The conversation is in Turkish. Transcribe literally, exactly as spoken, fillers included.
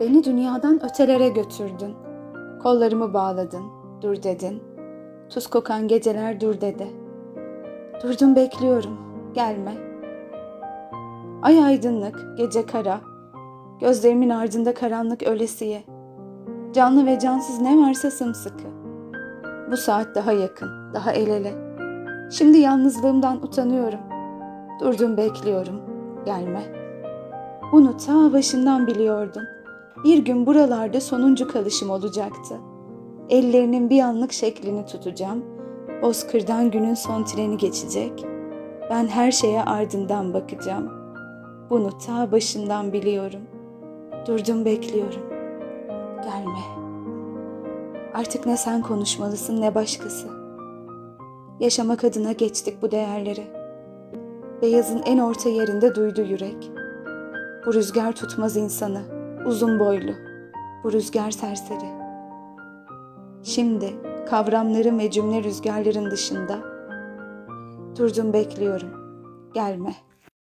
Beni dünyadan ötelere götürdün. Kollarımı bağladın, dur dedin. Tuz kokan geceler dur dedi. Durdum bekliyorum, gelme. Ay aydınlık, gece kara. Gözlerimin ardında karanlık ölesiye. Canlı ve cansız ne varsa sımsıkı. Bu saat daha yakın, daha el ele. Şimdi yalnızlığımdan utanıyorum. Durdum bekliyorum, gelme. Bunu ta başından biliyordum. Bir gün buralarda sonuncu kalışım olacaktı. Ellerinin bir anlık şeklini tutacağım. Oskar'dan günün son treni geçecek. Ben her şeye ardından bakacağım. Bunu ta başından biliyorum. Durdum bekliyorum. Gelme. Artık ne sen konuşmalısın ne başkası. Yaşamak adına geçtik bu değerleri. Beyazın en orta yerinde duydu yürek. Bu rüzgar tutmaz insanı. Uzun boylu. Bu rüzgar serseri. Şimdi kavramların ve cümle rüzgarların dışında. Durdum bekliyorum. Gelme.